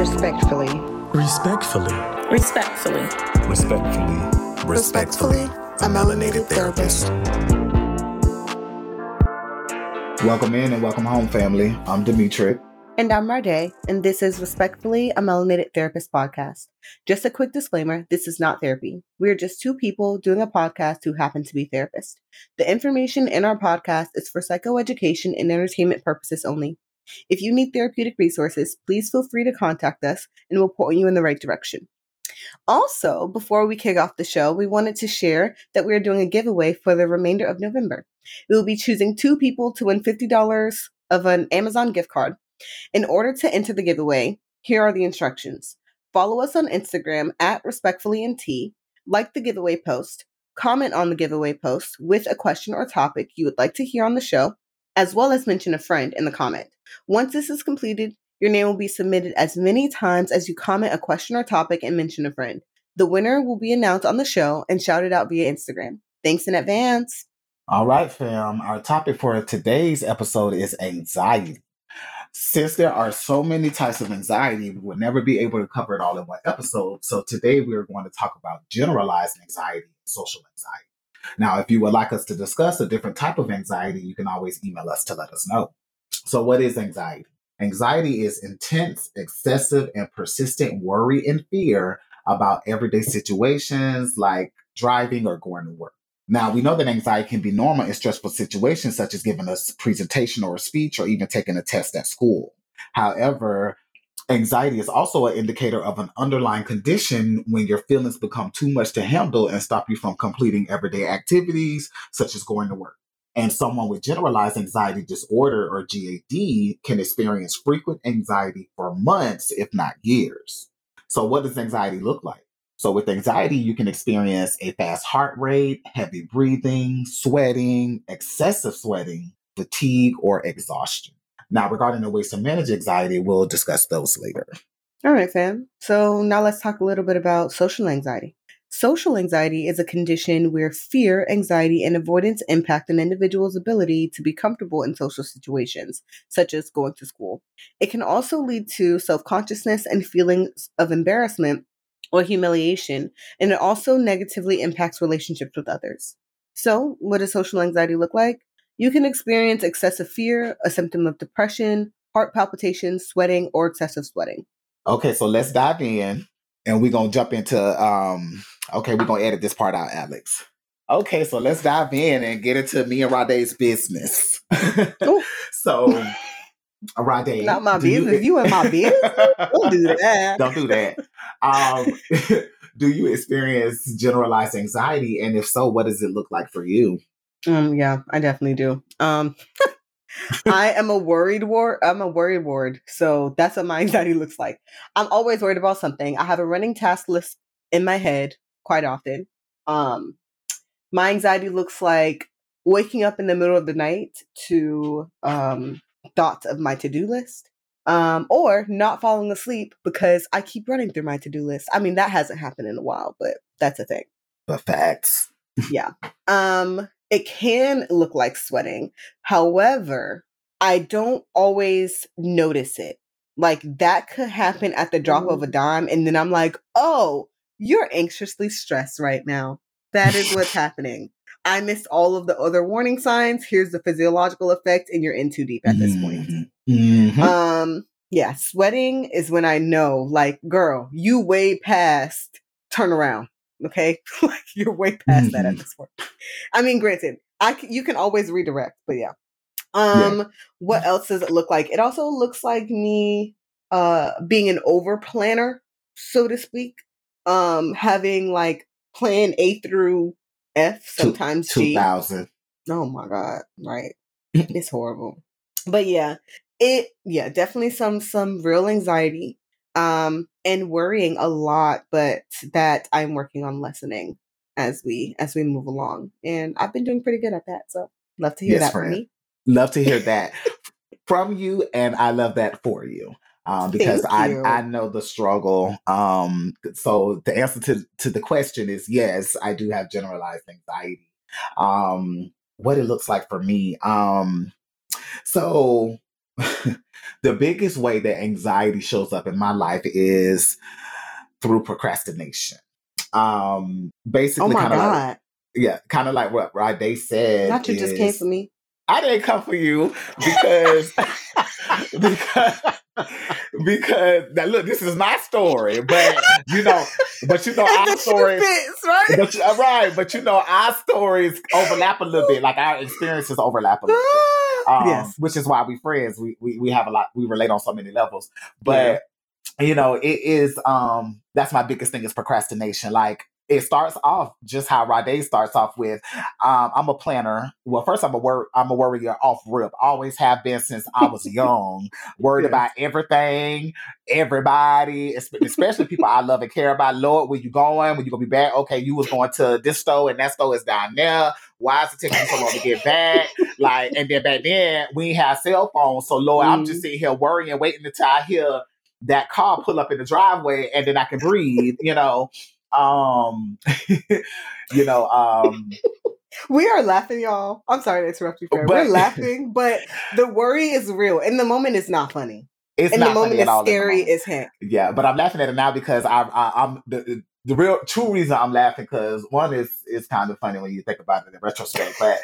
Respectfully. Respectfully. Respectfully. Respectfully. Respectfully. A Melanated Therapist. Welcome in and welcome home, family. I'm Demetric. And I'm Rada, and this is Respectfully, a Melanated Therapist podcast. Just a quick disclaimer, this is not therapy. We are just two people doing a podcast who happen to be therapists. The information in our podcast is for psychoeducation and entertainment purposes only. If you need therapeutic resources, please feel free to contact us and we'll point you in the right direction. Also, before we kick off the show, we wanted to share that we are doing a giveaway for the remainder of November. We will be choosing two people to win $50 of an Amazon gift card. In order to enter the giveaway, here are the instructions. Follow us on Instagram at RespectfullyNT, like the giveaway post, comment on the giveaway post with a question or topic you would like to hear on the show, as well as mention a friend in the comment. Once this is completed, your name will be submitted as many times as you comment a question or topic and mention a friend. The winner will be announced on the show and shouted out via Instagram. Thanks in advance. All right, fam. Our topic for today's episode is anxiety. Since there are so many types of anxiety, we will never be able to cover it all in one episode. So today we are going to talk about generalized anxiety and social anxiety. Now, if you would like us to discuss a different type of anxiety, you can always email us to let us know. So what is anxiety? Anxiety is intense, excessive, and persistent worry and fear about everyday situations like driving or going to work. Now, we know that anxiety can be normal in stressful situations, such as giving a presentation or a speech or even taking a test at school. However, anxiety is also an indicator of an underlying condition when your feelings become too much to handle and stop you from completing everyday activities, such as going to work. And someone with generalized anxiety disorder, or GAD, can experience frequent anxiety for months, if not years. So what does anxiety look like? So with anxiety, you can experience a fast heart rate, heavy breathing, sweating, excessive sweating, fatigue, or exhaustion. Now, regarding the ways to manage anxiety, we'll discuss those later. All right, fam. So now let's talk a little bit about social anxiety. Social anxiety is a condition where fear, anxiety, and avoidance impact an individual's ability to be comfortable in social situations, such as going to school. It can also lead to self-consciousness and feelings of embarrassment or humiliation, and it also negatively impacts relationships with others. So, what does social anxiety look like? You can experience excessive fear, a symptom of depression, heart palpitations, sweating, or excessive sweating. Okay, so let's dive in, and we're going to jump into, okay, we're going to edit this part out, Alex. Okay, so let's dive in and get into me and Rada's business. So... Rada, not my business. You in my business? Don't do that. Don't do that. Do you experience generalized anxiety? And if so, what does it look like for you? Yeah, I definitely do. I am a worried ward. So that's what my anxiety looks like. I'm always worried about something. I have a running task list in my head quite often. My anxiety looks like waking up in the middle of the night to thoughts of my to-do list, or not falling asleep because I keep running through my to-do list. I mean, that hasn't happened in a while, but that's a thing. The facts. Yeah. It can look like sweating. However, I don't always notice it. Like, that could happen at the drop of a dime. And then I'm like, oh, you're anxiously stressed right now. That is what's happening. I missed all of the other warning signs. Here's the physiological effect, and you're in too deep at this point. Mm-hmm. Yeah, sweating is when I know, like, girl, you way past turnaround. Okay, like you're way past that at this point. I mean, granted, you can always redirect, but yeah. What else does it look like? It also looks like me being an over planner, so to speak. Having like plan A through F, sometimes 2000. G. Oh my God. Right. It's horrible. But yeah, definitely some real anxiety, and worrying a lot, but that I'm working on lessening as we move along. And I've been doing pretty good at that. So love to hear that friend. From me. Love to hear that from you. And I love that for you. Because I know the struggle. So the answer to the question is yes, I do have generalized anxiety. What it looks like for me. So The biggest way that anxiety shows up in my life is through procrastination. Basically, kind of like what Rada said. Not you just came for me. I didn't come for you because now look, this is my story, but you know our stories, right? But you know our stories overlap a little bit, like our experiences overlap a little bit. Yes, which is why we friends. We have a lot. We relate on so many levels, but yeah. You know, it is that's my biggest thing is procrastination. Like, it starts off just how Rada starts off with, I'm a planner. Well, first I'm a worrier off rip. Always have been since I was young. Worried about everything, everybody, especially people I love and care about. Lord, where you going? When you gonna be back? Okay, you was going to this store and that store is down there. Why is it taking so long to get back? Like, and then back then we didn't have cell phones. So Lord, I'm just sitting here worrying, waiting until I hear that car pull up in the driveway and then I can breathe, you know. We are laughing, y'all. I'm sorry to interrupt you, Fred. We're laughing, but the worry is real. In the moment, it's not funny. It's in not the moment, funny it's all scary as heck. Yeah, but I'm laughing at it now because I'm the real true reason I'm laughing, because one is it's kind of funny when you think about it in retrospect, but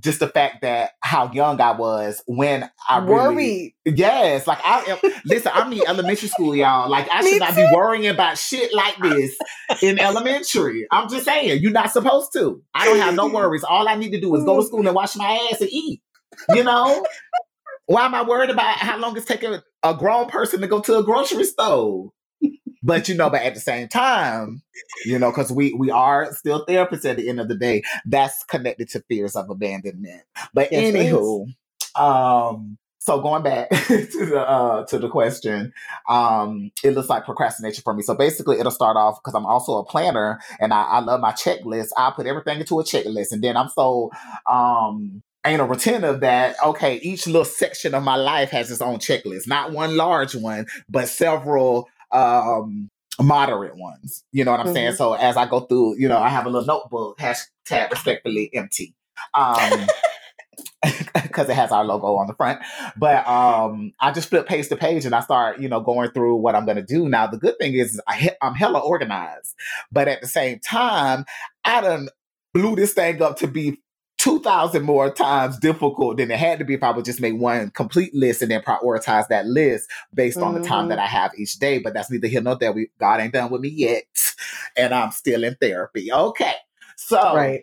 just the fact that how young I was when I worried. Really, yes, like I am. Listen, I'm in elementary school, y'all. Like I should not be worrying about shit like this in elementary. I'm just saying, you're not supposed to. I don't have no worries. All I need to do is go to school and wash my ass and eat. You know, why am I worried about how long it's taking a grown person to go to a grocery store? But, you know, but at the same time, you know, because we are still therapists at the end of the day, that's connected to fears of abandonment. But yes, anywho, so going back to the question, it looks like procrastination for me. So basically it'll start off because I'm also a planner and I love my checklist. I put everything into a checklist and then I'm so... ain't a routine of that. Okay, each little section of my life has its own checklist. Not one large one, but several moderate ones. You know what I'm saying? So as I go through, you know, I have a little notebook, hashtag respectfully empty. Because it has our logo on the front. But I just flip page to page and I start, you know, going through what I'm going to do. Now, the good thing is I'm hella organized. But at the same time, I done blew this thing up to be 2,000 more times difficult than it had to be if I would just make one complete list and then prioritize that list based on the time that I have each day. But that's neither here nor there. God ain't done with me yet. And I'm still in therapy. Okay. So, right.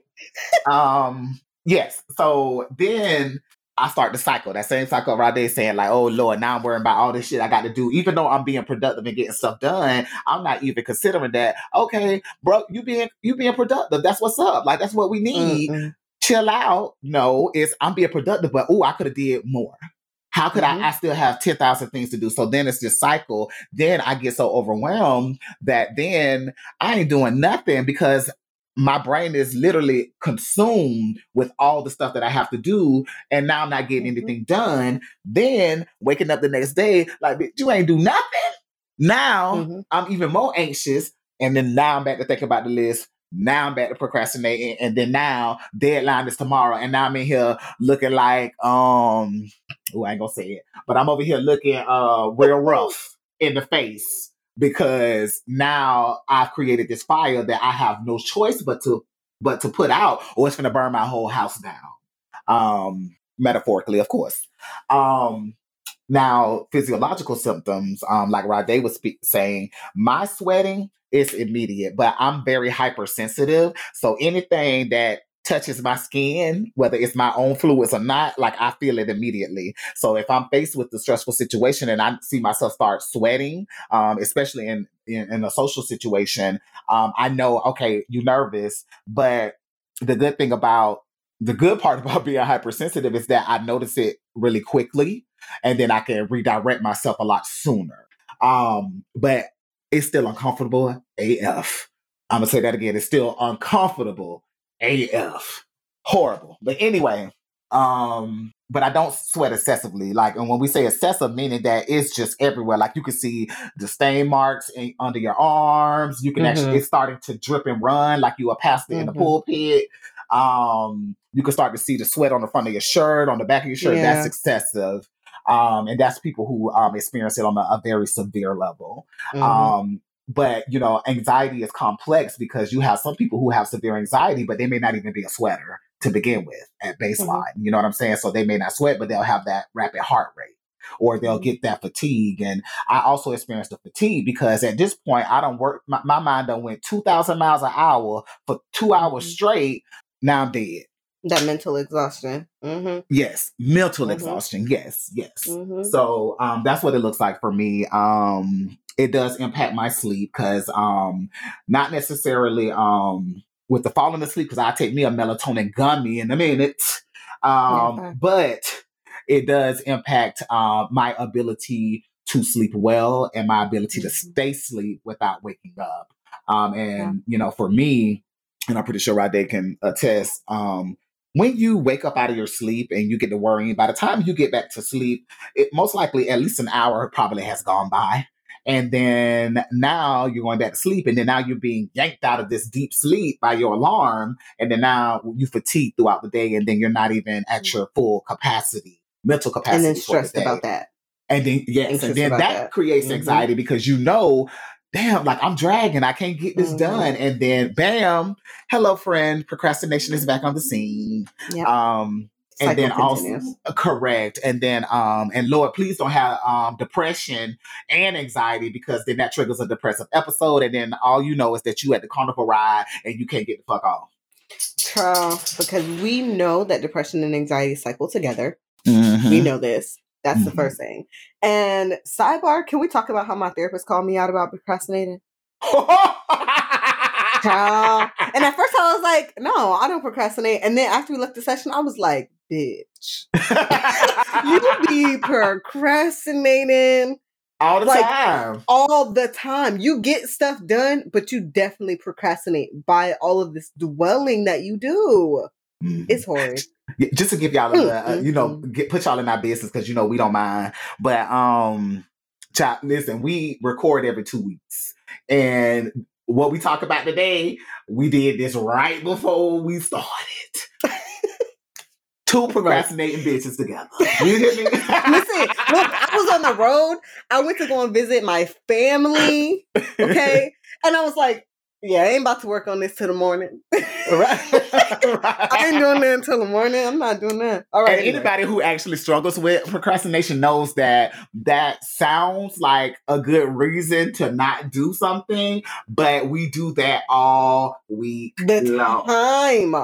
Yes. So then I start the cycle. That same cycle right there saying like, oh Lord, now I'm worrying about all this shit I got to do. Even though I'm being productive and getting stuff done, I'm not even considering that. Okay, bro, you being productive. That's what's up. Like, that's what we need. Mm-hmm. Chill out. No, it's I'm being productive, but I could have did more. How could I still have 10,000 things to do? So then it's this cycle. Then I get so overwhelmed that then I ain't doing nothing because my brain is literally consumed with all the stuff that I have to do. And now I'm not getting anything done. Then waking up the next day, like, bitch, you ain't do nothing. Now I'm even more anxious. And then now I'm back to thinking about the list. Now I'm back to procrastinating, and then now deadline is tomorrow, and now I'm in here looking like I ain't gonna say it, but I'm over here looking real rough in the face because now I've created this fire that I have no choice but to put out, or it's gonna burn my whole house down. Metaphorically, of course. Now, physiological symptoms, like Rada was saying, my sweating is immediate, but I'm very hypersensitive. So anything that touches my skin, whether it's my own fluids or not, like I feel it immediately. So if I'm faced with a stressful situation and I see myself start sweating, especially in a social situation, I know, okay, you're nervous, but the good part about being hypersensitive is that I notice it really quickly. And then I can redirect myself a lot sooner. But it's still uncomfortable AF. I'm going to say that again. It's still uncomfortable AF. Horrible. But anyway, but I don't sweat excessively. Like, and when we say excessive, meaning that it's just everywhere. Like you can see the stain marks under your arms. You can actually, it's starting to drip and run like you a pastor in the pulpit. You can start to see the sweat on the front of your shirt, on the back of your shirt. Yeah. That's excessive. And that's people who experience it on a very severe level. Mm-hmm. But, you know, anxiety is complex because you have some people who have severe anxiety, but they may not even be a sweater to begin with at baseline. Mm-hmm. You know what I'm saying? So they may not sweat, but they'll have that rapid heart rate or they'll get that fatigue. And I also experienced the fatigue because at this point, I don't work. My mind done went 2,000 miles an hour for 2 hours straight. Now I'm dead. That mental exhaustion. Mm-hmm. Yes. Mental exhaustion. Yes. Yes. Mm-hmm. So that's what it looks like for me. It does impact my sleep because not necessarily with the falling asleep because I take me a melatonin gummy in a minute. But it does impact my ability to sleep well and my ability to stay asleep without waking up. You know, for me, and I'm pretty sure Rada can attest, when you wake up out of your sleep and you get to worrying, by the time you get back to sleep, it most likely at least an hour probably has gone by. And then now you're going back to sleep. And then now you're being yanked out of this deep sleep by your alarm. And then now you fatigue throughout the day. And then you're not even at your full capacity, mental capacity. And then stressed about that. And then, yes. And then that creates anxiety because you know, damn, like I'm dragging. I can't get this done. And then bam, hello, friend. Procrastination is back on the scene. Yep. And then also correct. And then, and Lord, please don't have depression and anxiety because then that triggers a depressive episode. And then all you know is that you at the carnival ride and you can't get the fuck off. True, because we know that depression and anxiety cycle together. Mm-hmm. We know this. That's the first thing. And sidebar, can we talk about how my therapist called me out about procrastinating? And at first I was like, no, I don't procrastinate. And then after we left the session, I was like, bitch, you be procrastinating all the time. All the time. You get stuff done, but you definitely procrastinate by all of this dwelling that you do. It's horrid. Just to give y'all a you know, put y'all in our business because, you know, we don't mind. But listen, we record every 2 weeks. And what we talk about today, we did this right before we started. Two procrastinating bitches together. You hear me? Listen, look, I was on the road. I went to go and visit my family. Okay. And I was like, yeah, I ain't about to work on this till the morning. Right. I ain't doing that until the morning. I'm not doing that. All right. And anybody who actually struggles with procrastination knows that sounds like a good reason to not do something, but we do that all week long. Time.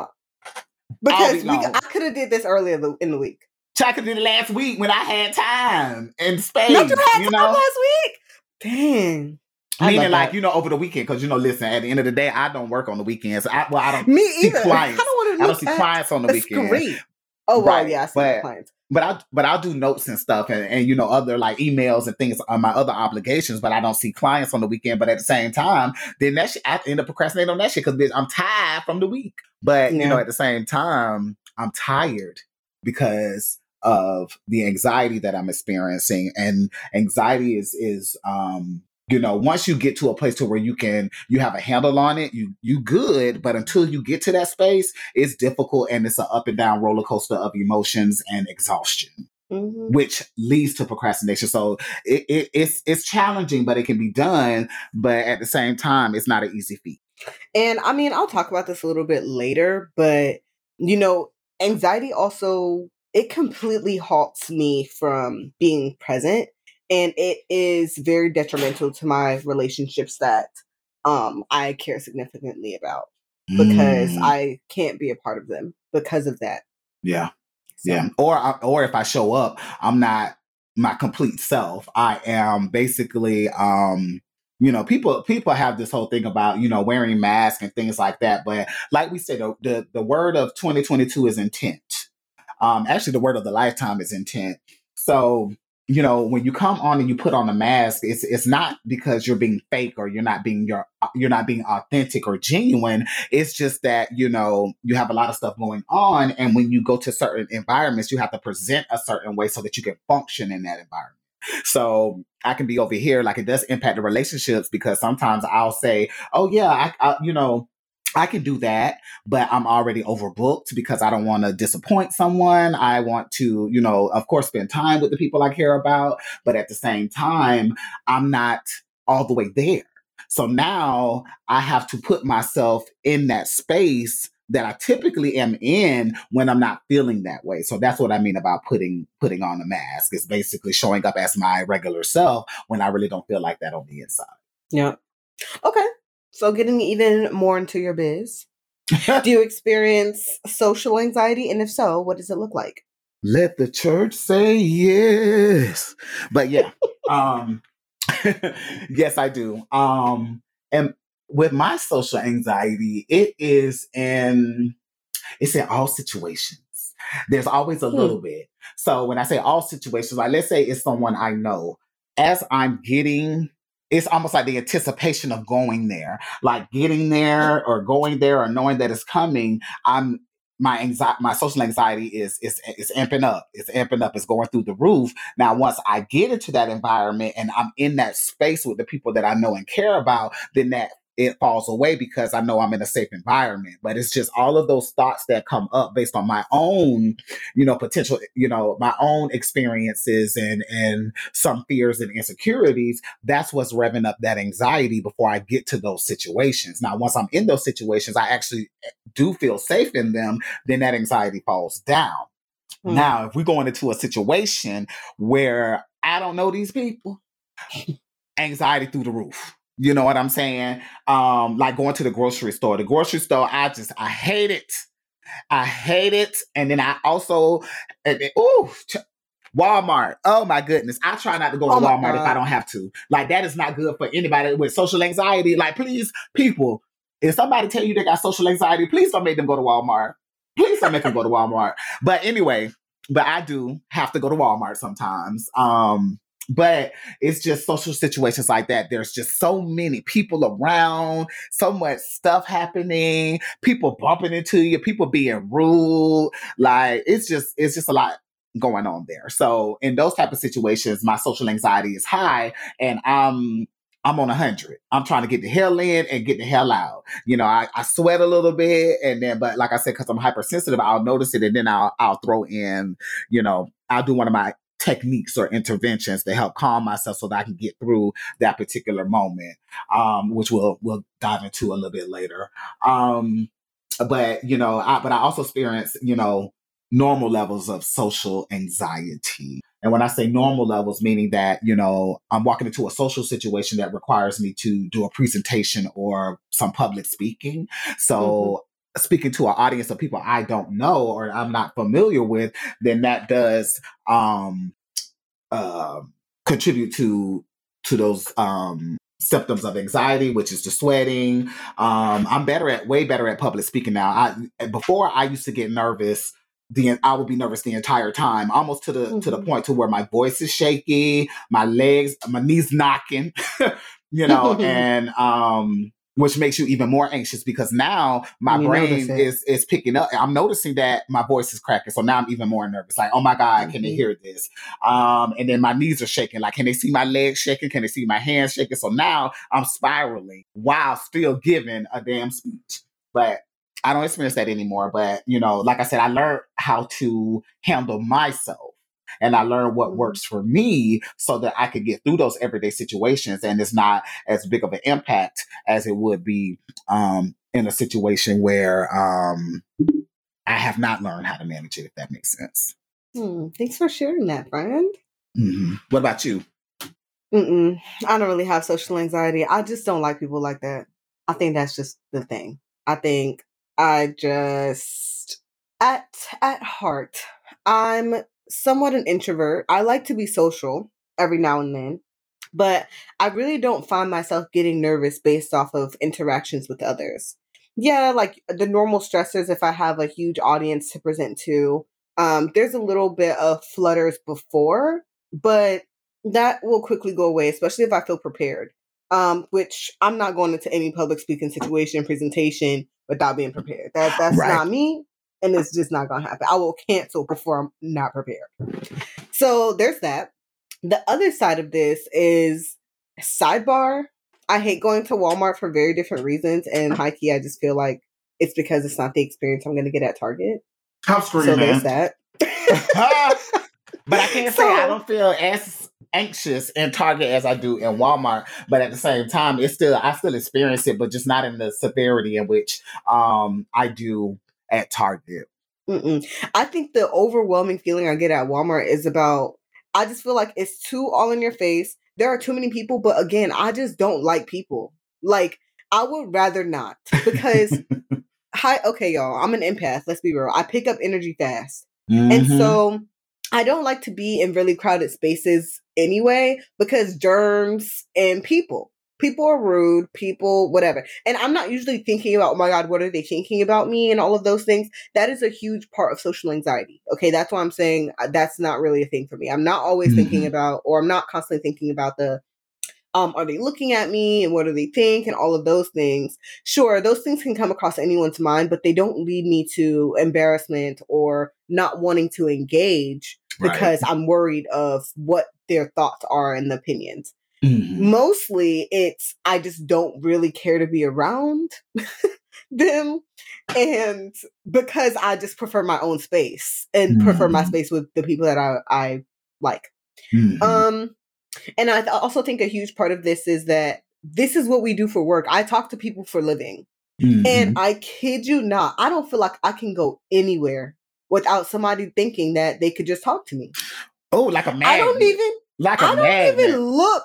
Because I could have did this earlier in the week. I could do it last week when I had time and space. No, you had time last week? Dang. Meaning like, you know, over the weekend, because, you know, listen, at the end of the day, I don't work on the weekends. I don't see clients. I don't see clients on the weekend. Great. Oh, right. Well, yeah, I see clients. But I'll do notes and stuff and, you know, other like emails and things on my other obligations, but I don't see clients on the weekend. But at the same time, then that shit, I end up procrastinating on that shit because I'm tired from the week. But, you know, at the same time, I'm tired because of the anxiety that I'm experiencing. And anxiety is you know, once you get to a place to where you have a handle on it, you good. But until you get to that space, it's difficult and it's an up and down roller coaster of emotions and exhaustion, which leads to procrastination. So it's challenging, but it can be done. But at the same time, it's not an easy feat. And I mean, I'll talk about this a little bit later, but you know, anxiety also, it completely halts me from being present. And it is very detrimental to my relationships that I care significantly about because I can't be a part of them because of that. Yeah. So. Yeah. Or if I show up, I'm not my complete self. I am basically, you know, people have this whole thing about, you know, wearing masks and things like that. But like we said, the word of 2022 is intent. Actually, the word of the lifetime is intent. So, you know, when you come on and you put on a mask, it's not because you're being fake or you're not being authentic or genuine. It's just that, you know, you have a lot of stuff going on. And when you go to certain environments, you have to present a certain way so that you can function in that environment. So I can be over here, like it does impact the relationships because sometimes I'll say, oh, yeah, I you know, I could do that, but I'm already overbooked because I don't want to disappoint someone. I want to, you know, of course, spend time with the people I care about. But at the same time, I'm not all the way there. So now I have to put myself in that space that I typically am in when I'm not feeling that way. So that's what I mean about putting on a mask. It's basically showing up as my regular self when I really don't feel like that on the inside. Yeah. Okay. So getting even more into your biz, do you experience social anxiety? And if so, what does it look like? Let the church say yes. But yeah, yes, I do. And with my social anxiety, it's in all situations. There's always a little bit. So when I say all situations, like let's say it's someone I know, as I'm getting, it's almost like the anticipation of going there, like getting there or going there or knowing that it's coming. My social anxiety is amping up. It's amping up. It's going through the roof. Now, once I get into that environment and I'm in that space with the people that I know and care about, then that it falls away because I know I'm in a safe environment. But it's just all of those thoughts that come up based on my own, potential, my own experiences and some fears and insecurities. That's what's revving up that anxiety before I get to those situations. Now, once I'm in those situations, I actually do feel safe in them. Then that anxiety falls down. Mm. Now, if we're going into a situation where I don't know these people, anxiety through the roof. You know what I'm saying? Like going to the grocery store. The grocery store, I hate it. I hate it. And then I also, Walmart. Oh my goodness. I try not to go to Walmart if I don't have to. Like that is not good for anybody with social anxiety. Like please, people, if somebody tell you they got social anxiety, please don't make them go to Walmart. Please don't make them go to Walmart. But anyway, I do have to go to Walmart sometimes. But it's just social situations like that. There's just so many people around, so much stuff happening, people bumping into you, people being rude. Like it's just a lot going on there. So in those type of situations, my social anxiety is high and I'm on 100. I'm trying to get the hell in and get the hell out. I sweat a little bit and then, but like I said, cause I'm hypersensitive, I'll notice it and then I'll throw in, I'll do one of my techniques or interventions to help calm myself so that I can get through that particular moment, which we'll dive into a little bit later. But I also experience, normal levels of social anxiety. And when I say normal levels, meaning that, I'm walking into a social situation that requires me to do a presentation or some public speaking. So speaking to an audience of people I don't know or I'm not familiar with, then that does contribute to those symptoms of anxiety, which is the sweating. I'm way better at public speaking now. Before I used to get nervous. I would be nervous the entire time, almost to the point to where my voice is shaky, my knees knocking, and which makes you even more anxious because now my brain is picking up. I'm noticing that my voice is cracking. So now I'm even more nervous. Like, oh my God, can they hear this? And then my knees are shaking. Like, can they see my legs shaking? Can they see my hands shaking? So now I'm spiraling while still giving a damn speech. But I don't experience that anymore. But, like I said, I learned how to handle myself. And I learned what works for me so that I could get through those everyday situations. And it's not as big of an impact as it would be in a situation where I have not learned how to manage it, if that makes sense. Thanks for sharing that, friend. Mm-hmm. What about you? I don't really have social anxiety. I just don't like people like that. I think that's just the thing. I think I just, at heart, I'm somewhat an introvert. I like to be social every now and then, but I really don't find myself getting nervous based off of interactions with others. Yeah, like the normal stressors, if I have a huge audience to present to, there's a little bit of flutters before, but that will quickly go away, especially if I feel prepared, which I'm not going into any public speaking situation, presentation without being prepared. That's right. Not me. And it's just not going to happen. I will cancel before I'm not prepared. So there's that. The other side of this is sidebar. I hate going to Walmart for very different reasons. And high-key, I just feel like it's because it's not the experience I'm going to get at Target. Top screen, so man. There's that. But I can't say I don't feel as anxious in Target as I do in Walmart. But at the same time, it's still I still experience it, but just not in the severity in which I do at Target. Mm-mm. I think the overwhelming feeling I get at Walmart is about, I just feel like it's too all in your face. There are too many people, but again, I just don't like people. Like, I would rather not because, okay, y'all, I'm an empath. Let's be real. I pick up energy fast. Mm-hmm. And so I don't like to be in really crowded spaces anyway, because germs and people are rude, people, whatever. And I'm not usually thinking about, oh my God, what are they thinking about me and all of those things. That is a huge part of social anxiety. Okay. That's why I'm saying that's not really a thing for me. I'm not always mm-hmm. thinking about, or I'm not constantly thinking about the, are they looking at me and what do they think and all of those things. Sure, those things can come across anyone's mind, but they don't lead me to embarrassment or not wanting to engage because I'm worried of what their thoughts are and the opinions. Mm-hmm. Mostly it's, I just don't really care to be around them. And because I just prefer my own space and mm-hmm. prefer my space with the people that I like. Mm-hmm. And I also think a huge part of this is that this is what we do for work. I talk to people for a living. Mm-hmm. And I kid you not, I don't feel like I can go anywhere without somebody thinking that they could just talk to me. Oh, like a man. I don't even look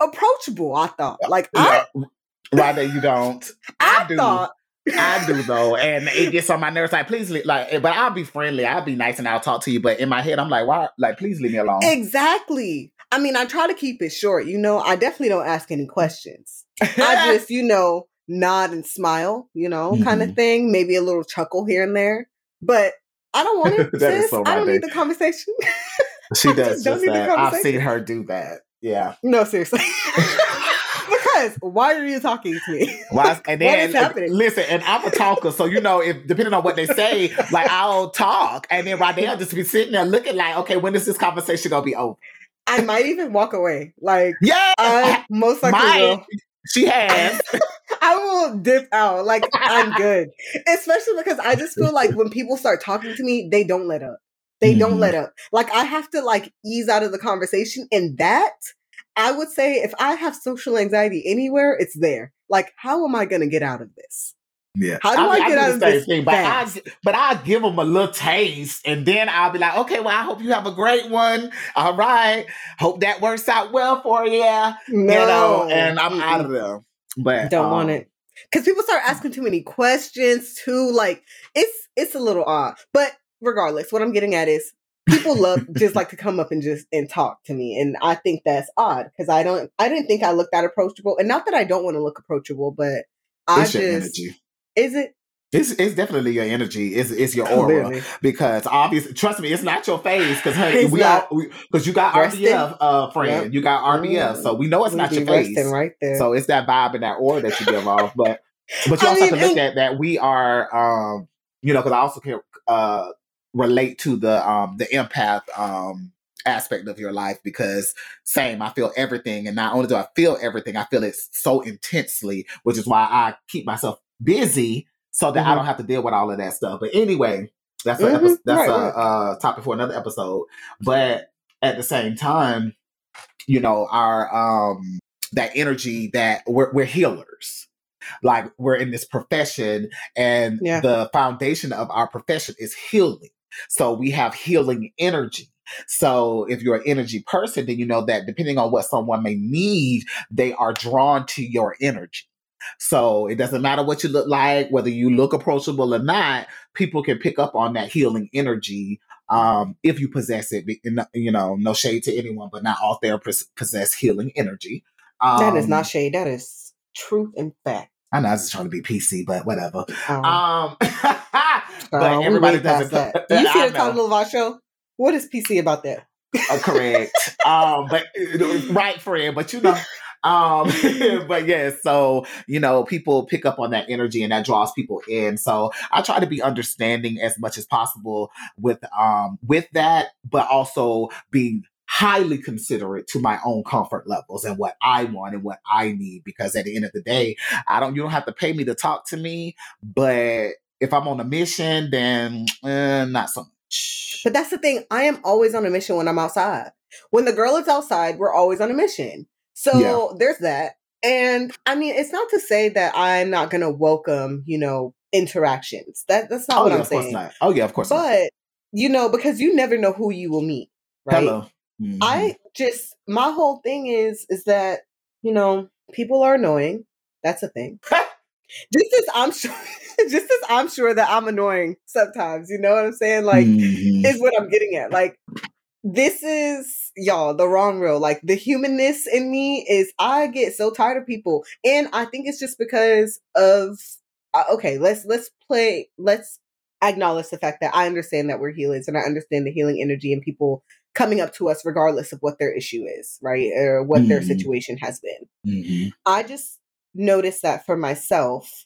approachable, I thought. Like, Rada, you don't. I do though, and it gets on my nerves. Like, please, but I'll be friendly, I'll be nice, and I'll talk to you. But in my head, I'm like, why? Like, please leave me alone. Exactly. I mean, I try to keep it short. You know, I definitely don't ask any questions. I just, nod and smile. Mm-hmm. kind of thing. Maybe a little chuckle here and there, but I don't want it. I don't need the conversation. She does just that. I've seen her do that. Yeah. No, seriously. Because why are you talking to me? Why? And then, what is happening? Listen, and I'm a talker, so if depending on what they say, like I'll talk, and then right there I'll just be sitting there looking like, okay, when is this conversation gonna be over? I might even walk away. Like, yeah, I most likely will. She has. I will dip out. Like, I'm good, especially because I just feel like when people start talking to me, they don't let up. They don't let up. Like, I have to ease out of the conversation. And that, I would say, if I have social anxiety anywhere, it's there. Like, how am I going to get out of this? Yeah. How do I get out of this? But I give them a little taste, and then I'll be like, okay, well, I hope you have a great one. All right. Hope that works out well for you. No. And I'm out of there. But don't want it. Because people start asking too many questions too. Like, it's a little odd. But regardless, what I'm getting at is people love just like to come up and just talk to me. And I think that's odd because I didn't think I looked that approachable. And not that I don't want to look approachable, but it's definitely your energy. It's your aura. Literally. Because obviously, trust me, it's not your face because you got RBF, friend. Yep. You got RBF, so we know it's not your face. Right there. So it's that vibe and that aura that you give off. But you also have to look at that we are, because I also can relate to the empath aspect of your life because same, I feel everything. And not only do I feel everything, I feel it so intensely, which is why I keep myself busy so that I don't have to deal with all of that stuff. But anyway, that's a topic for another episode. But at the same time, our that energy that we're healers. Like, we're in this profession and the foundation of our profession is healing. So we have healing energy. So if you're an energy person, then you know that depending on what someone may need, they are drawn to your energy. So it doesn't matter what you look like, whether you look approachable or not, people can pick up on that healing energy if you possess it. No shade to anyone, but not all therapists possess healing energy. That is not shade. That is truth and fact. I know I was just trying to be PC, but whatever. But everybody doesn't. That. Do you see the title of our show? What is PC about that? Correct. But right, friend. But but yes. Yeah, so people pick up on that energy, and that draws people in. So I try to be understanding as much as possible with that, but also being highly considerate to my own comfort levels and what I want and what I need. Because at the end of the day, you don't have to pay me to talk to me, but if I'm on a mission, then not so much. But that's the thing. I am always on a mission when I'm outside. When the girl is outside, we're always on a mission. So There's that. And I mean, it's not to say that I'm not going to welcome, interactions. That's not what I'm saying. Not. Oh yeah, of course. But not. Because you never know who you will meet. Right? Hello. Mm-hmm. My whole thing is that, people are annoying. That's a thing. Just as I'm sure that I'm annoying sometimes, you know what I'm saying? Like, is what I'm getting at. Like, this is, y'all, the wrong road. Like, the humanness in me is, I get so tired of people. And I think it's just because of, let's acknowledge the fact that I understand that we're healers and I understand the healing energy in people coming up to us regardless of what their issue is, right? Or what their situation has been. Mm-hmm. I just noticed that for myself,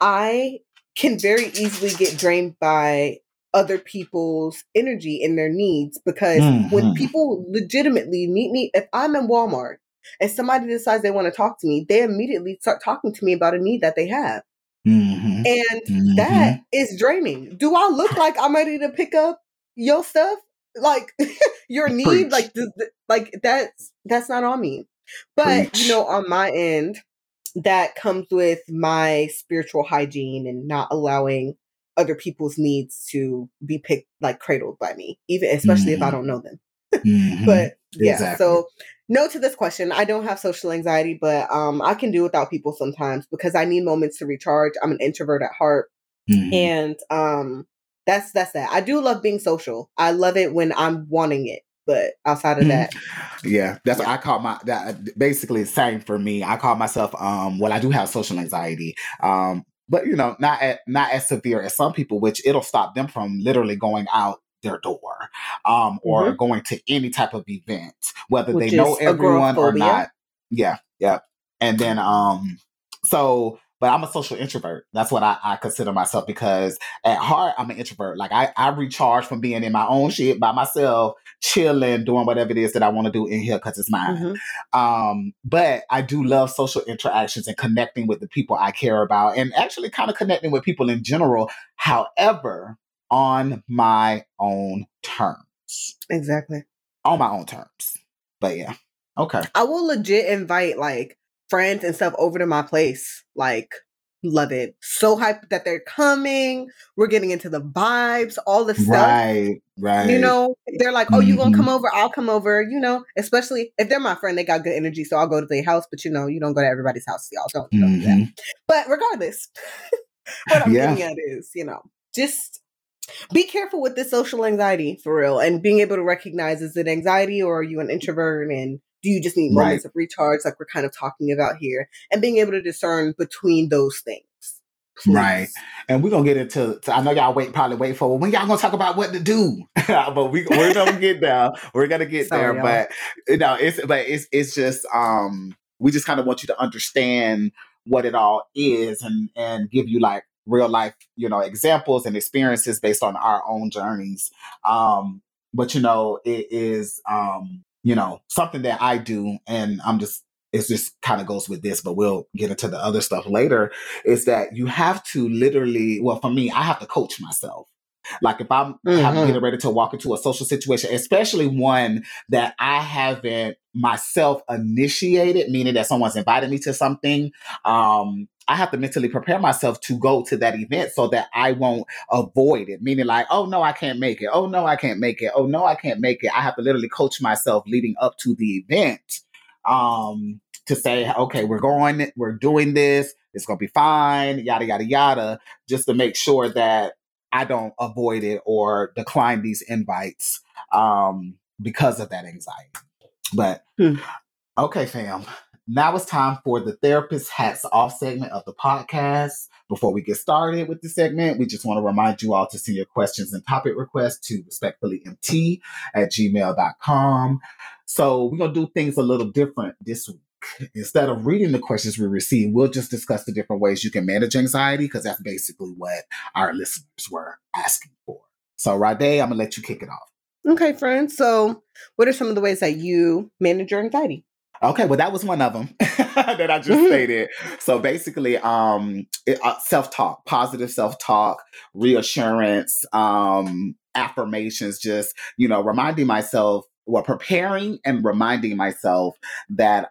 I can very easily get drained by other people's energy and their needs because when people legitimately meet me, if I'm in Walmart and somebody decides they want to talk to me, they immediately start talking to me about a need that they have. Mm-hmm. And that is draining. Do I look like I'm ready to pick up your stuff? Like your need, preach. That's not on me. But preach. On my end, that comes with my spiritual hygiene and not allowing other people's needs to be picked, like cradled by me, even especially if I don't know them. But yeah, exactly. So no to this question. I don't have social anxiety, but I can do without people sometimes because I need moments to recharge. I'm an introvert at heart, and that's that. I do love being social. I love it when I'm wanting it, but outside of that, that's what I call basically same for me. I call myself I do have social anxiety, but not as severe as some people, which it'll stop them from literally going out their door, or going to any type of event, whether which they know everyone or not. Yeah, yeah, and then But I'm a social introvert. That's what I consider myself because at heart, I'm an introvert. Like I recharge from being in my own shit by myself, chilling, doing whatever it is that I want to do in here because it's mine. Mm-hmm. But I do love social interactions and connecting with the people I care about and actually kind of connecting with people in general. However, on my own terms. Exactly. On my own terms. But yeah. Okay. I will legit invite friends and stuff over to my place. Love it. So hyped that they're coming. We're getting into the vibes, all the stuff. Right. They're like, oh, you gonna come over? I'll come over, especially if they're my friend, they got good energy. So I'll go to their house, but you don't go to everybody's house. Y'all don't do that. But regardless, what I'm getting at is, just be careful with this social anxiety for real and being able to recognize, is it anxiety or are you an introvert and do you just need moments of recharge like we're kind of talking about here and being able to discern between those things. Please. Right. And we're going to get into, I know y'all wait for, when y'all going to talk about what to do, but we're going to get there. We're going to get there. Y'all. But it's just, we just kind of want you to understand what it all is and give you real life, examples and experiences based on our own journeys. But it is, something that I do, and it just kind of goes with this, but we'll get into the other stuff later, is that you have to literally, well, for me, I have to coach myself. Like if I'm getting ready to walk into a social situation, especially one that I haven't myself initiated, meaning that someone's invited me to something, I have to mentally prepare myself to go to that event so that I won't avoid it. Meaning oh no, I can't make it. Oh no, I can't make it. Oh no, I can't make it. I have to literally coach myself leading up to the event to say, okay, we're doing this. It's going to be fine. Yada, yada, yada. Just to make sure that I don't avoid it or decline these invites because of that anxiety. But okay, fam. Now it's time for the Therapist Hats Off segment of the podcast. Before we get started with the segment, we just want to remind you all to send your questions and topic requests to respectfullymt@gmail.com. So we're going to do things a little different this week. Instead of reading the questions we receive, we'll just discuss the different ways you can manage anxiety because that's basically what our listeners were asking for. So, Rade, I'm going to let you kick it off. Okay, friends. So what are some of the ways that you manage your anxiety? Okay, well, that was one of them that I just stated. So basically, self-talk, positive self-talk, reassurance, affirmations, just, you know, reminding myself, well, preparing and reminding myself that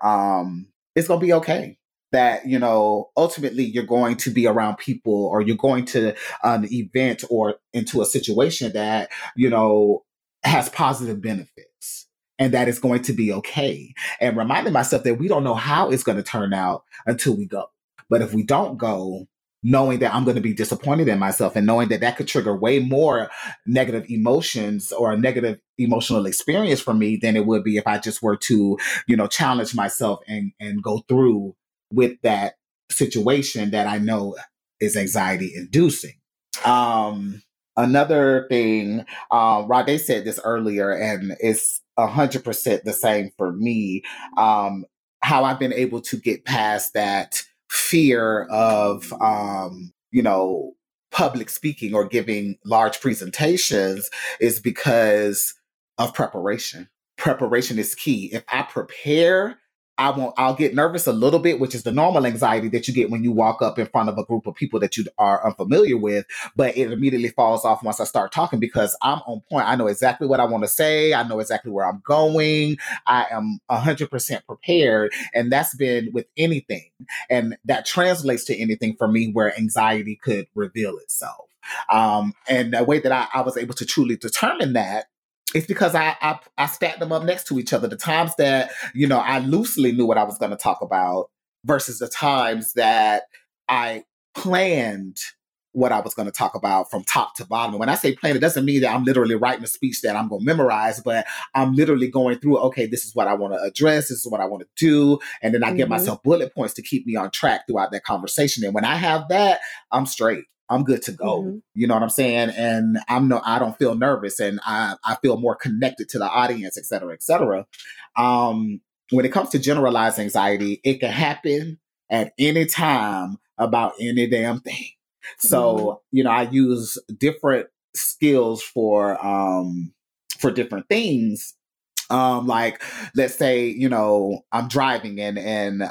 it's going to be okay. That, you know, ultimately you're going to be around people, or you're going to an event or into a situation that, you know, has positive benefits, and that it's going to be okay. And reminding myself that we don't know how it's going to turn out until we go. But if we don't go, knowing that I'm going to be disappointed in myself, and knowing that that could trigger way more negative emotions or a negative emotional experience for me than it would be if I just were to, you know, challenge myself and go through with that situation that I know is anxiety inducing. Another thing, Rada said this earlier, and it's 100% the same for me. How I've been able to get past that fear of, you know, public speaking or giving large presentations is because of preparation. Preparation is key. If I prepare, I'll get nervous a little bit, which is the normal anxiety that you get when you walk up in front of a group of people that you are unfamiliar with, but it immediately falls off once I start talking, because I'm on point. I know exactly what I want to say. I know exactly where I'm going. I am 100% prepared. And that's been with anything. And that translates to anything for me where anxiety could reveal itself. And the way that I was able to truly determine that, it's because I stacked them up next to each other. The times that, you know, I loosely knew what I was going to talk about versus the times that I planned what I was going to talk about from top to bottom. And when I say plan, it doesn't mean that I'm literally writing a speech that I'm going to memorize, but I'm literally going through, okay, this is what I want to address. This is what I want to do. And then I give myself bullet points to keep me on track throughout that conversation. And when I have that, I'm straight. I'm good to go. You know what I'm saying? And I don't feel nervous, and I feel more connected to the audience, et cetera, et cetera. When it comes to generalized anxiety, it can happen at any time about any damn thing. So, you know, I use different skills for different things. Like, let's say, you know, I'm driving and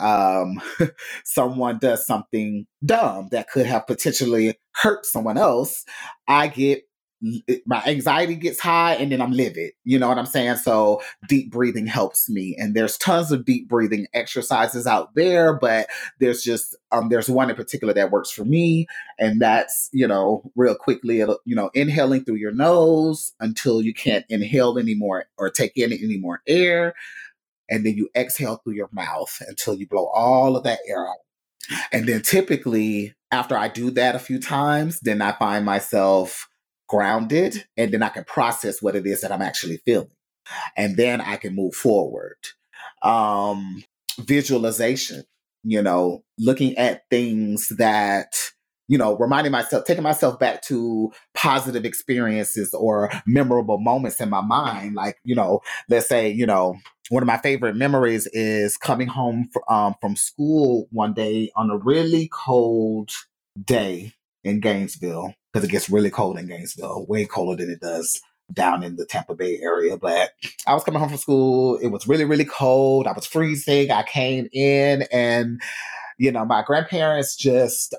someone does something dumb that could have potentially hurt someone else. My anxiety gets high, and then I'm livid. You know what I'm saying? So deep breathing helps me. And there's tons of deep breathing exercises out there, but there's one in particular that works for me. And that's, you know, real quickly, inhaling through your nose until you can't inhale anymore or take in any more air. And then you exhale through your mouth until you blow all of that air out. And then typically after I do that a few times, then I find myself grounded, and then I can process what it is that I'm actually feeling. And then I can move forward. Visualization, you know, looking at things that, you know, reminding myself, taking myself back to positive experiences or memorable moments in my mind. Like, you know, let's say, you know, one of my favorite memories is coming home from school one day on a really cold day in Gainesville, because it gets really cold in Gainesville, way colder than it does down in the Tampa Bay area. But I was coming home from school. It was really, really cold. I was freezing. I came in, and, you know, my grandparents just,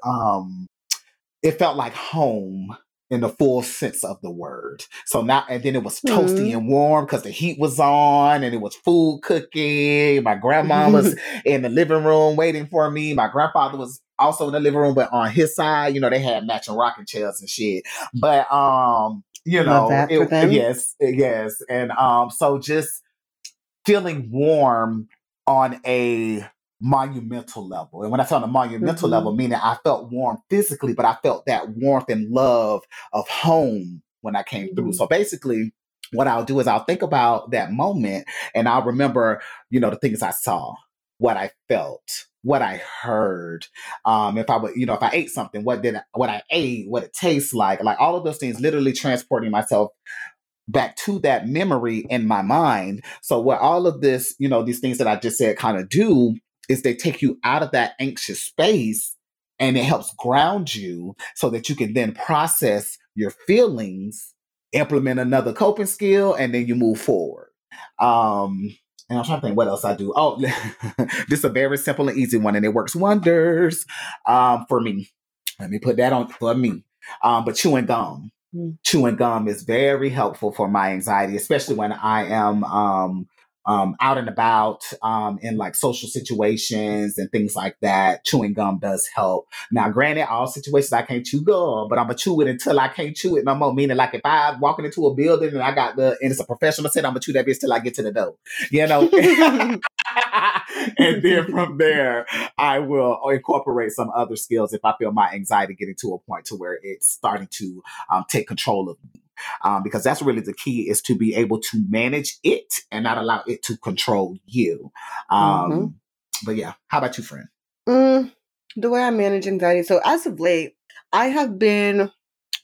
it felt like home in the full sense of the word. And then it was toasty and warm because the heat was on, and it was food cooking. My grandma was in the living room waiting for me. My grandfather was also in the living room, but on his side, you know, they had matching rocking chairs and shit. But, you know, yes. And so just feeling warm on a monumental level. And when I say on a monumental level, meaning I felt warm physically, but I felt that warmth and love of home when I came through. So basically, what I'll do is I'll think about that moment, and I'll remember, you know, the things I saw, what I felt, what I heard, if I ate something, what I ate, what it tastes like all of those things, literally transporting myself back to that memory in my mind. So what all of this, you know, these things that I just said kind of do is they take you out of that anxious space, and it helps ground you so that you can then process your feelings implement another coping skill, and then you move forward. And I'm trying to think what else I do. Oh, this is a very simple and easy one, and it works wonders for me. Let me put that on for me. But chewing gum. Chewing gum is very helpful for my anxiety, especially when I am out and about in like social situations and things like that. Chewing gum does help. Now, granted, all situations I can't chew gum, but I'm gonna chew it until I can't chew it no more. Meaning, like if I'm walking into a building and I got and it's a professional set, I'm gonna chew that bitch till I get to the door. You know. And then from there, I will incorporate some other skills if I feel my anxiety getting to a point to where it's starting to take control of me. Because that's really the key, is to be able to manage it and not allow it to control you. But yeah, how about you, friend? The way I manage anxiety. So as of late, I have been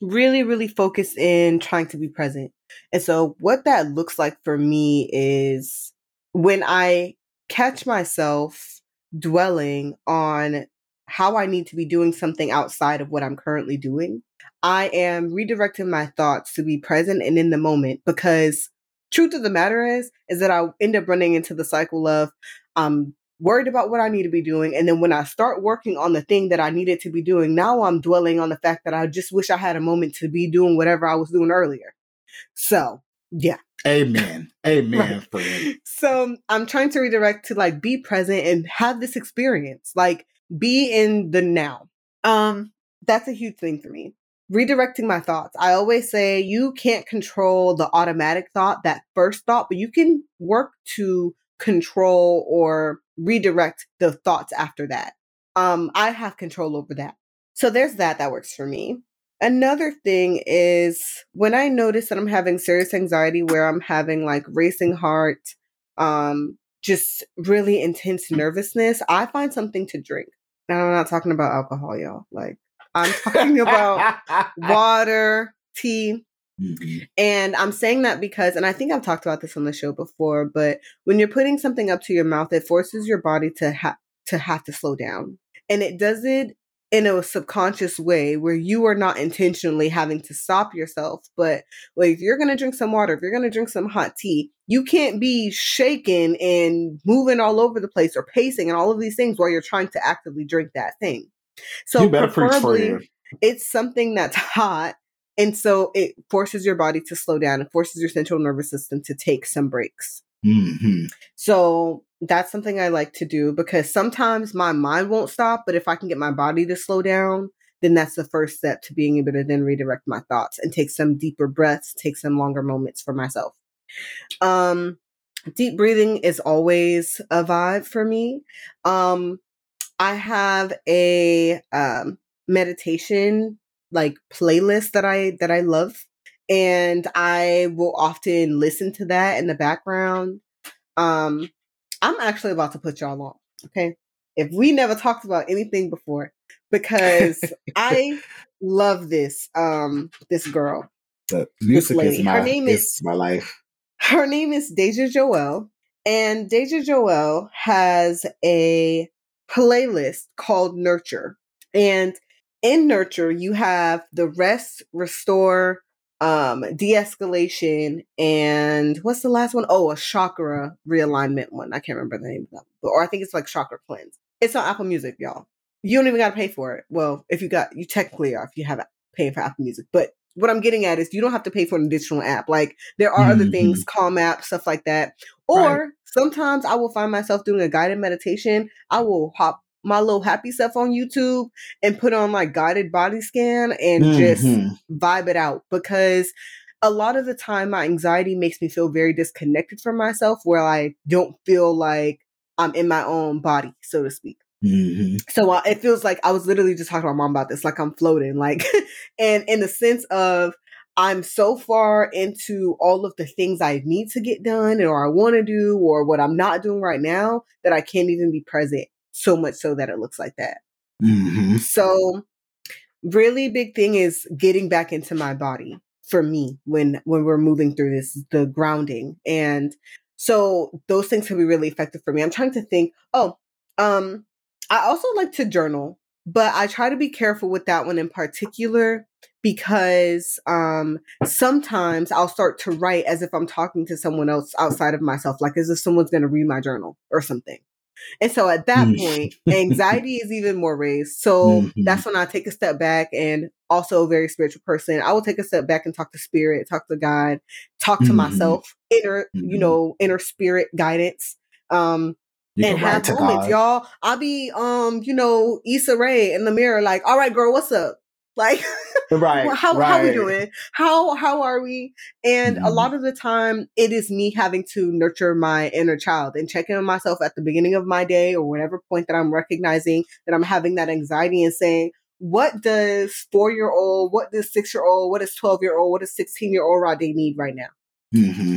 really, really focused in trying to be present. And so what that looks like for me is when I catch myself dwelling on how I need to be doing something outside of what I'm currently doing, I am redirecting my thoughts to be present and in the moment, because truth of the matter is that I end up running into the cycle of I'm worried about what I need to be doing. And then when I start working on the thing that I needed to be doing, now I'm dwelling on the fact that I just wish I had a moment to be doing whatever I was doing earlier. So, yeah. Amen. Right. So I'm trying to redirect to like be present and have this experience, like be in the now. That's a huge thing for me. Redirecting my thoughts. I always say you can't control the automatic thought, that first thought, but you can work to control or redirect the thoughts after that. I have control over that. So there's that works for me. Another thing is when I notice that I'm having serious anxiety, where I'm having like racing heart, just really intense nervousness, I find something to drink. And I'm not talking about alcohol, y'all. Like I'm talking about water, tea. Mm-hmm. And I'm saying that because, and I think I've talked about this on the show before, but when you're putting something up to your mouth, it forces your body to have to slow down. And it does it in a subconscious way where you are not intentionally having to stop yourself. But like, if you're going to drink some water, if you're going to drink some hot tea, you can't be shaking and moving all over the place or pacing and all of these things while you're trying to actively drink that thing. So you better preferably preach for you. It's something that's hot. And so it forces your body to slow down. It forces your central nervous system to take some breaks. Mm-hmm. So that's something I like to do, because sometimes my mind won't stop, but if I can get my body to slow down, then that's the first step to being able to then redirect my thoughts and take some deeper breaths, take some longer moments for myself. Deep breathing is always a vibe for me. I have a meditation like playlist that I love, and I will often listen to that in the background. I'm actually about to put y'all on, okay? If we never talked about anything before, because I love this, this girl. The music is my life. Her name is Deja Joel, and Deja Joel has a playlist called Nurture. And in Nurture, you have the rest, restore, de-escalation, and what's the last one? Oh, a chakra realignment one. I can't remember the name of that one. Or I think it's like Chakra Cleanse. It's on Apple Music, y'all. You don't even got to pay for it. Well, if you technically are, if you have paying for Apple Music. But what I'm getting at is you don't have to pay for an additional app. Like there are other things, Calm app, stuff like that. Or Sometimes I will find myself doing a guided meditation. I will hop my little happy stuff on YouTube and put on my guided body scan and just vibe it out, because a lot of the time my anxiety makes me feel very disconnected from myself, where I don't feel like I'm in my own body, so to speak. Mm-hmm. So it feels like I was literally just talking to my mom about this, like I'm floating, like, and in the sense of I'm so far into all of the things I need to get done or I want to do or what I'm not doing right now that I can't even be present. So much so that it looks like that. Mm-hmm. So really big thing is getting back into my body for me when we're moving through this, the grounding. And so those things can be really effective for me. I'm trying to think, I also like to journal, but I try to be careful with that one in particular because sometimes I'll start to write as if I'm talking to someone else outside of myself, like as if someone's going to read my journal or something. And so at that point, anxiety is even more raised. So that's when I take a step back, and also a very spiritual person, I will take a step back and talk to spirit, talk to God, talk to myself, inner spirit guidance. And have moments, God. Y'all. I'll be, Issa Rae in the mirror, like, all right, girl, what's up? Like, how we doing? How are we? And a lot of the time, it is me having to nurture my inner child and check in on myself at the beginning of my day or whatever point that I'm recognizing that I'm having that anxiety and saying, what does 4-year-old, what does 6-year-old, what does 12-year-old, what does 16-year-old Rada need right now? Mm-hmm.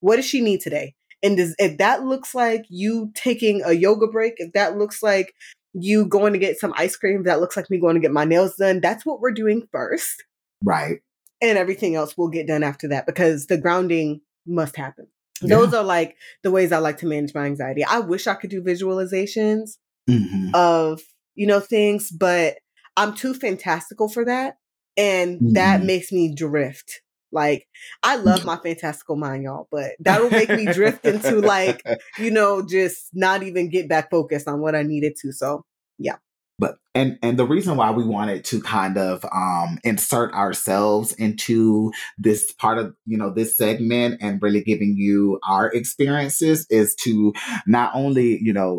What does she need today? And if that looks like you taking a yoga break, if that looks like you going to get some ice cream, if that looks like me going to get my nails done, that's what we're doing first. Right. And everything else will get done after that, because the grounding must happen. Yeah. Those are like the ways I like to manage my anxiety. I wish I could do visualizations of, things, but I'm too fantastical for that. And that makes me drift. Like, I love my fantastical mind, y'all, but that'll make me drift into just not even get back focused on what I needed to. So, yeah. But, and the reason why we wanted to kind of insert ourselves into this part of, this segment and really giving you our experiences is to not only,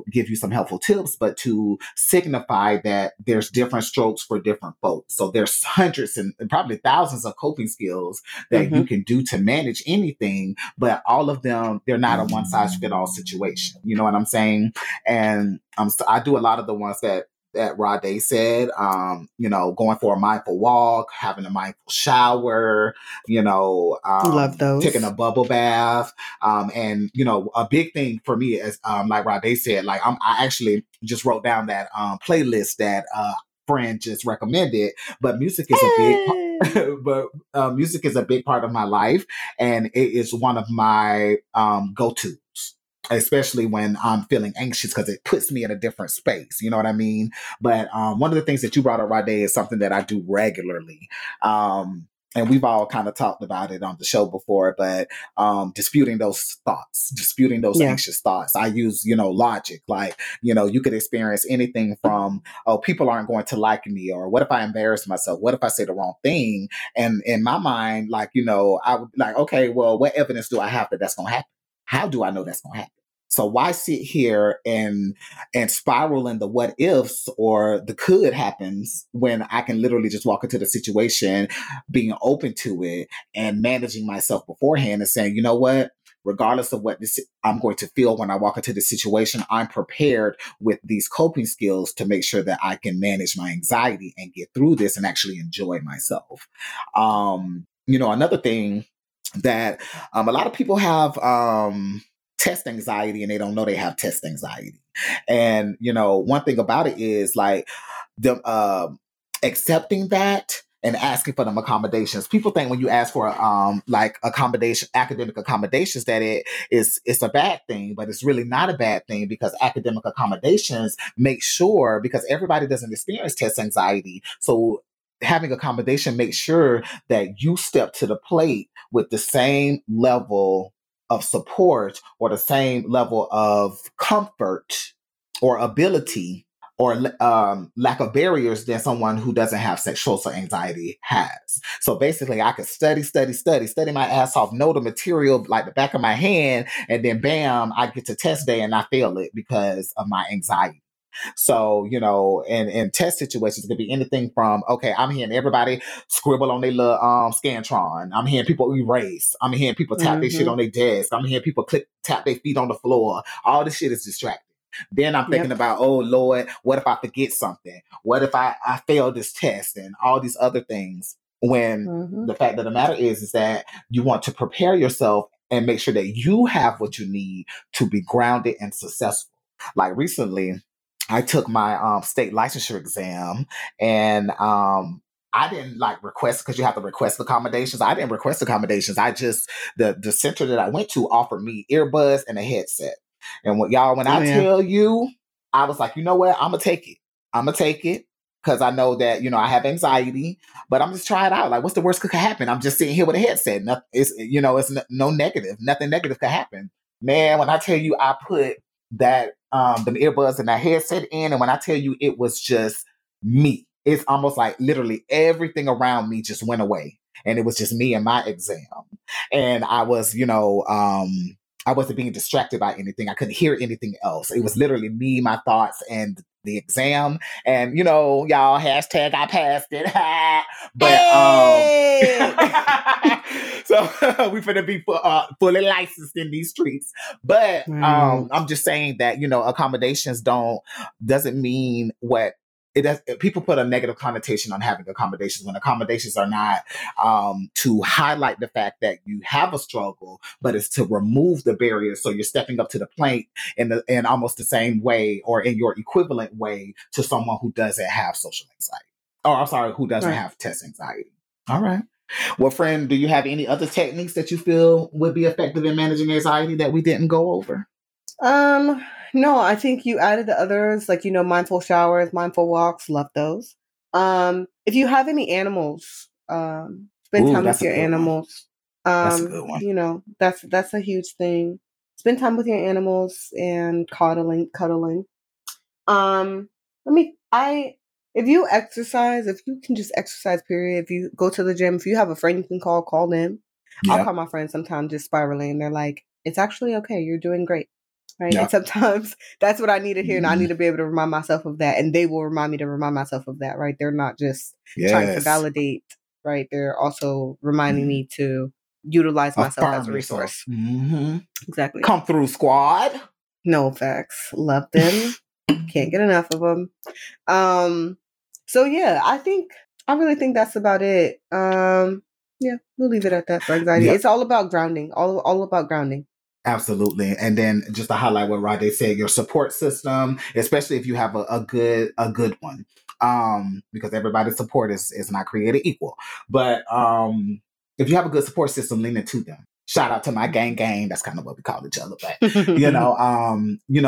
give you some helpful tips, but to signify that there's different strokes for different folks. So there's hundreds and probably thousands of coping skills that you can do to manage anything, but all of them, they're not a one size fit all situation. You know what I'm saying? And I do a lot of the ones that Rada said, going for a mindful walk, having a mindful shower, love those. Taking a bubble bath. And, a big thing for me is, like Rada said, like I actually just wrote down that playlist that friend just recommended, but music is music is a big part of my life. And it is one of my go-to, especially when I'm feeling anxious, because it puts me in a different space. You know what I mean? But one of the things that you brought up, Rada, is something that I do regularly. And we've all kind of talked about it on the show before, but disputing those thoughts, anxious thoughts. I use, logic. Like, you could experience anything from, oh, people aren't going to like me, or what if I embarrass myself? What if I say the wrong thing? And in my mind, like, I would like, okay, well, what evidence do I have that that's going to happen? How do I know that's going to happen? So why sit here and spiral in the what ifs or the could happens when I can literally just walk into the situation, being open to it and managing myself beforehand and saying, you know what, regardless of what I'm going to feel when I walk into this situation, I'm prepared with these coping skills to make sure that I can manage my anxiety and get through this and actually enjoy myself. Another thing that a lot of people have test anxiety and they don't know they have test anxiety. And, one thing about it is like the accepting that and asking for them accommodations. People think when you ask for academic accommodations, that it's a bad thing, but it's really not a bad thing, because academic accommodations make sure, because everybody doesn't experience test anxiety. So having accommodation makes sure that you step to the plate with the same level of support or the same level of comfort or ability or lack of barriers than someone who doesn't have sexual anxiety has. So basically, I could study my ass off, know the material like the back of my hand, and then bam, I get to test day and I fail it because of my anxiety. So, in test situations, it could be anything from, okay, I'm hearing everybody scribble on their little Scantron. I'm hearing people erase. I'm hearing people tap their shit on their desk. I'm hearing people tap their feet on the floor. All this shit is distracting. Then I'm thinking about, oh, Lord, what if I forget something? What if I fail this test and all these other things? When the fact of the matter is that you want to prepare yourself and make sure that you have what you need to be grounded and successful. Like recently, I took my state licensure exam, and I didn't request, because you have to request accommodations. I didn't request accommodations. I just, the center that I went to offered me earbuds and a headset. And when I tell you, I was like, you know what? I'm going to take it. because I know that, you know, I have anxiety, but I'm just trying it out. Like, what's the worst could happen? I'm just sitting here with a headset. Nothing, nothing negative could happen. Man, when I tell you I put that, the earbuds and that headset in, and when I tell you it was just me, it's almost like literally everything around me just went away. And it was just me and my exam. And I was, you know, I wasn't being distracted by anything. I couldn't hear anything else. It was literally me, my thoughts, and the exam. And, you know, y'all, hashtag I passed it. But, so we finna be fully licensed in these streets. But I'm just saying that, you know, accommodations doesn't mean what. It does. People put a negative connotation on having accommodations when accommodations are not to highlight the fact that you have a struggle, but it's to remove the barriers. So you're stepping up to the plate in almost the same way or in your equivalent way to someone who doesn't have social anxiety. Who doesn't have test anxiety. All right. Well, friend, do you have any other techniques that you feel would be effective in managing anxiety that we didn't go over? No, I think you added the others, like, you know, mindful showers, mindful walks, love those. If you have any animals, spend time with your animals. That's a good one. You know, that's a huge thing. Spend time with your animals and cuddling. If you exercise, if you can just exercise, period, if you go to the gym, if you have a friend you can call them. Yeah. I'll call my friends sometimes just spiraling. And they're like, it's actually okay. You're doing great. Right. Yeah. And sometimes that's what I need to hear. And I need to be able to remind myself of that. And they will remind me to remind myself of that. Right. They're not just trying to validate. Right. They're also reminding me to utilize myself as a resource. Mm-hmm. Exactly. Come through, squad. No facts. Love them. Can't get enough of them. I really think that's about it. We'll leave it at that for anxiety. Yeah. It's all about grounding. All about grounding. Absolutely. And then just to highlight what Rada said, your support system, especially if you have a good one, because everybody's support is not created equal. But if you have a good support system, lean into them. Shout out to my gang. That's kind of what we call each other. But,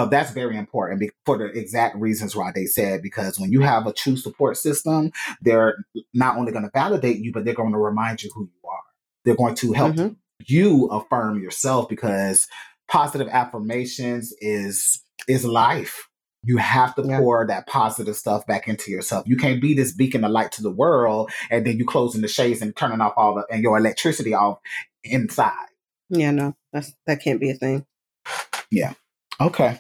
that's very important for the exact reasons Rada said, because when you have a true support system, they're not only going to validate you, but they're going to remind you who you are. They're going to help you. You affirm yourself, because positive affirmations is life. You have to pour that positive stuff back into yourself. You can't be this beacon of light to the world and then you closing the shades and turning off and your electricity off inside. Yeah, no, that can't be a thing. Yeah. Okay.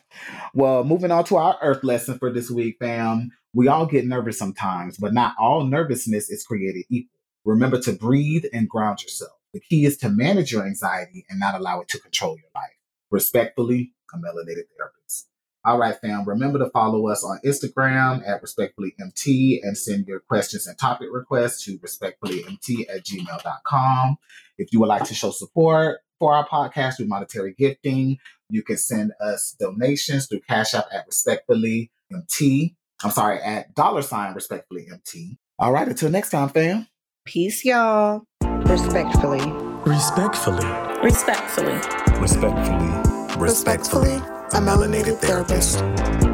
Well, moving on to our earth lesson for this week, fam. We all get nervous sometimes, but not all nervousness is created equal. Remember to breathe and ground yourself. The key is to manage your anxiety and not allow it to control your life. Respectfully, a Melanated Therapist. All right, fam. Remember to follow us on Instagram at RespectfullyMT and send your questions and topic requests to respectfullymt@gmail.com. If you would like to show support for our podcast through monetary gifting, you can send us donations through Cash App at RespectfullyMT. I'm sorry, at $RespectfullyMT. All right, until next time, fam. Peace, y'all. Respectfully. Respectfully. Respectfully. Respectfully. Respectfully. A Melanated Therapist.